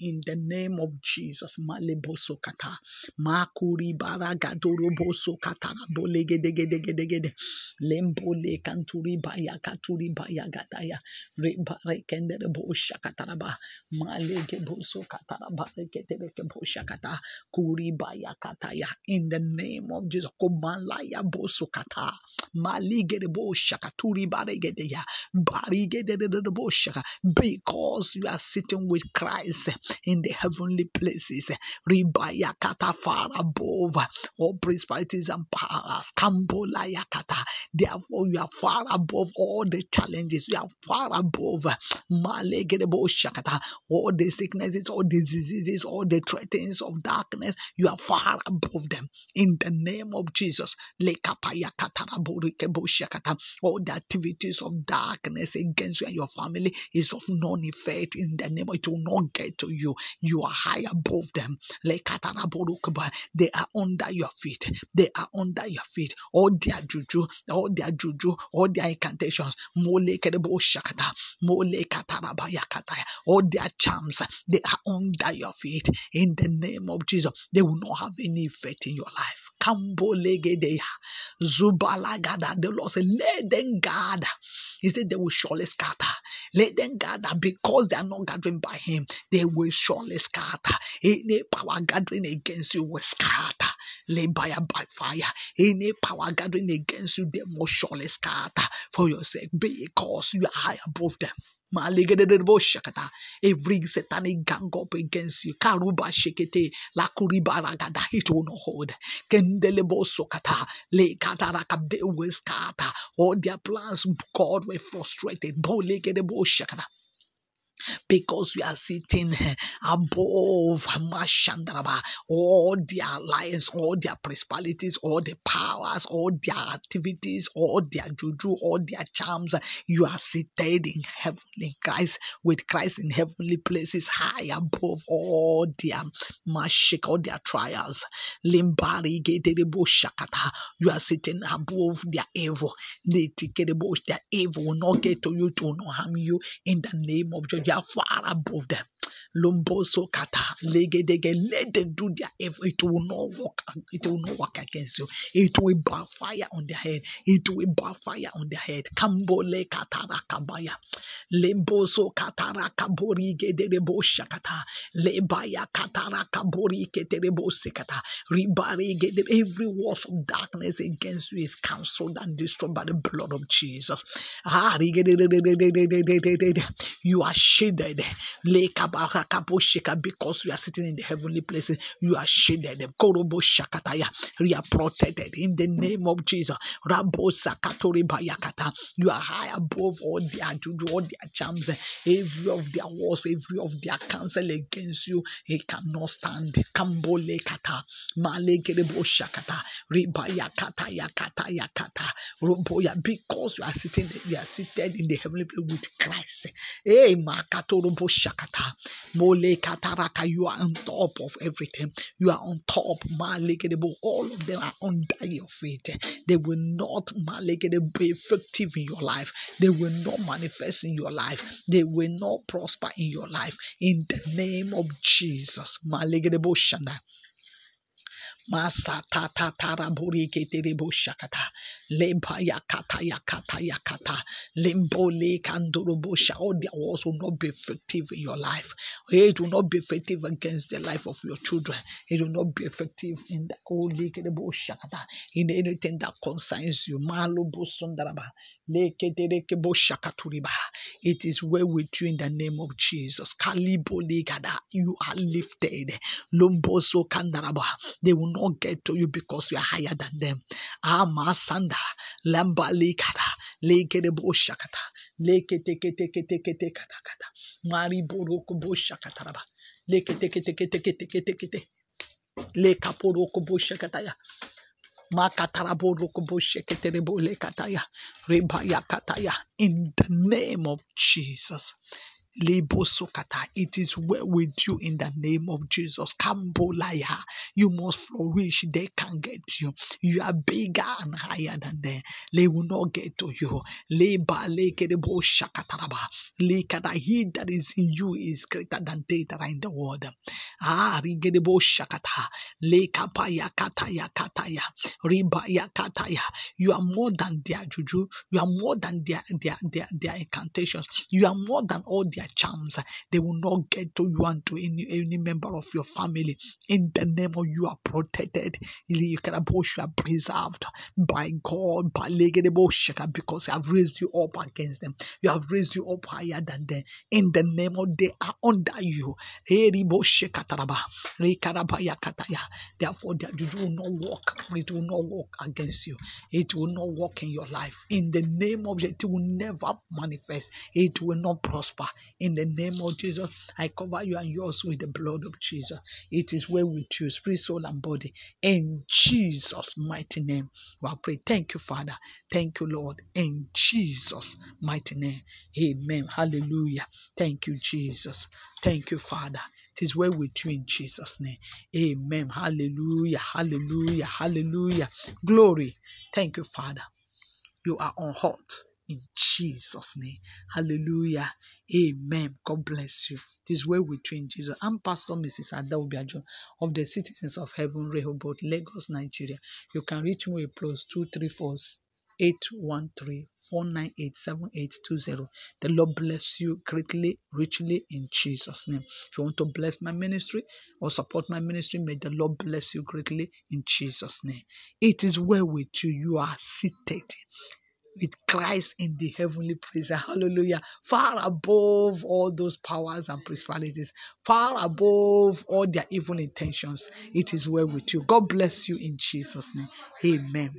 In the name of Jesus, Maleboso Kata, Makuri Baragadoro Boso Kata, Bolegedegedegedegede, Lembole Kanturi Baya Katuri Baya Gataya, Rebarekende Bosha Kataraba, Malegeboso Kataraba, Ketebosha Kata, Kuri Baya Kataya, in the name of Jesus, Komalaya Boso Kata, Maligede Bosha Katuri Baregedeya, Barigede Bosha, because you are sitting with Christ in the heavenly places, Ribaya Kata, far above all principalities and powers, Kambolaya Kata. Therefore, you are far above all the challenges, you are far above all the sicknesses, all the diseases, all the threats of darkness, you are far above them. In the name of Jesus, all the activities of darkness against you and your family is of none effect. In the name of, it will not get to you. You are high above them. They are under your feet. They are under your feet. All their juju, all their incantations, all their charms, they are under your feet. In the name of Jesus, they will not have any effect in your life. The Lord said, let them gather. He said, they will surely scatter. Let them gather, because they are not gathering by him. They will surely scatter. Any power gathering against you will scatter. Lay by fire. Any power gathering against you, they will surely scatter for yourself, because you are high above them. Every satanic gang up against you, Karuba Shekete, Lakuriba Ragada, it will not hold. Kendelebo Sokata, Le Kataraka, they will scatter. All their plans, God, were frustrated. Bolegedebo Shakata. Because we are sitting above Mashandraba, all their alliance, all their principalities, all the powers, all their activities, all their juju, all their charms. You are seated in heavenly Christ, with Christ in heavenly places, high above all their mashik, all their trials. Limbari Gedebo Shakata. You are sitting above their evil. Their evil will not get to you, to not harm you, in the name of Jesus. You are far above them. Lumboso Kata, Legedege, let them do their effort. It will not work against you. It will backfire on their head. Kambole Katara Kabaya. Lemboso Katara Kabori Gedebo Shakata. Lebaya Katara Kabori Keterebo Sekata. Ribari Gede. Every word of darkness against you is cancelled and destroyed by the blood of Jesus. You are shaded. Because you are sitting in the heavenly places, you are shaded. Korobo Shakataya, you are protected in the name of Jesus. Rabo Sakatori Bayakata, you are high above all their juju, all their charms, every of their wars, every of their counsel against you, it cannot stand. Kambole Kata, Malekerebo Shakata, Ribayakata Yakata Yakata, Roboya, because you are seated in the heavenly place with Christ. Hey, Makatorobo Shakata. Mole Kataraka, you are on top of everything. You are on top. Malekedebo, all of them are under your feet. They will not, Malekedebo, be effective in your life. They will not manifest in your life. They will not prosper in your life. In the name of Jesus, Malekedebo Shanda. Masa tata taraburi keterebo shakata, lemba yakata yakata yakata, lembole kandorobo shaka. All their wars will not be effective in your life. It will not be effective against the life of your children. It will not be effective in the holy keterebo shakata, in anything that concerns you. Malubo sundaraba, leketerekebo shakaturiba. It is well with you in the name of Jesus. Kaliboli kada, you are lifted. Lomboso kandaraba, they will not get to you, because you are higher than them. Amasanda Lambali Kata, Lake de Boshakata, Lake Tekata, Mariboroko Boshakataraba, Lake Tekate, Lake Aporoko Boshakataya, Makatarabo Rokoboshekatebo Lekataya, Rebaya Kataya, in the name of Jesus. It is well with you in the name of Jesus. Kambolaya, you must flourish. They can get you. You are bigger and higher than them. They will not get to you. He that is in you is greater than they that are in the world. Ah, Rigedebo Shakata, Lekapaya Kataya Kataya, Ribaya Kataya. You are more than their juju. You are more than their incantations. You are more than all their charms. They will not get to you and to any member of your family. In the name of you are protected. You are preserved by God, by Legedebo Shaka, because I have raised you up against them. You have raised you up higher than them. In the name of they are under you. Therefore, their juju will not walk. It will not walk against you. It will not walk in your life. In the name of it will never manifest. It will not prosper. In the name of Jesus, I cover you and yours with the blood of Jesus. It is well with you, spirit, soul, and body. In Jesus' mighty name, we pray. Thank you, Father. Thank you, Lord. In Jesus' mighty name. Amen. Hallelujah. Thank you, Jesus. Thank you, Father. It is well with you in Jesus' name. Amen. Hallelujah. Hallelujah. Hallelujah. Glory. Thank you, Father. You are on hot in Jesus' name. Hallelujah. Amen. God bless you. It is well with you in Jesus. I'm Pastor Mrs. Ada Obiajo of the Citizens of Heaven, Rehoboth, Lagos, Nigeria. You can reach me with +234 813 498 7820. The Lord bless you greatly, richly in Jesus' name. If you want to bless my ministry or support my ministry, may the Lord bless you greatly in Jesus' name. It is well with you. You are seated with Christ in the heavenly prison. Hallelujah. Far above all those powers and principalities, far above all their evil intentions, it is well with you. God bless you in Jesus' name. Amen.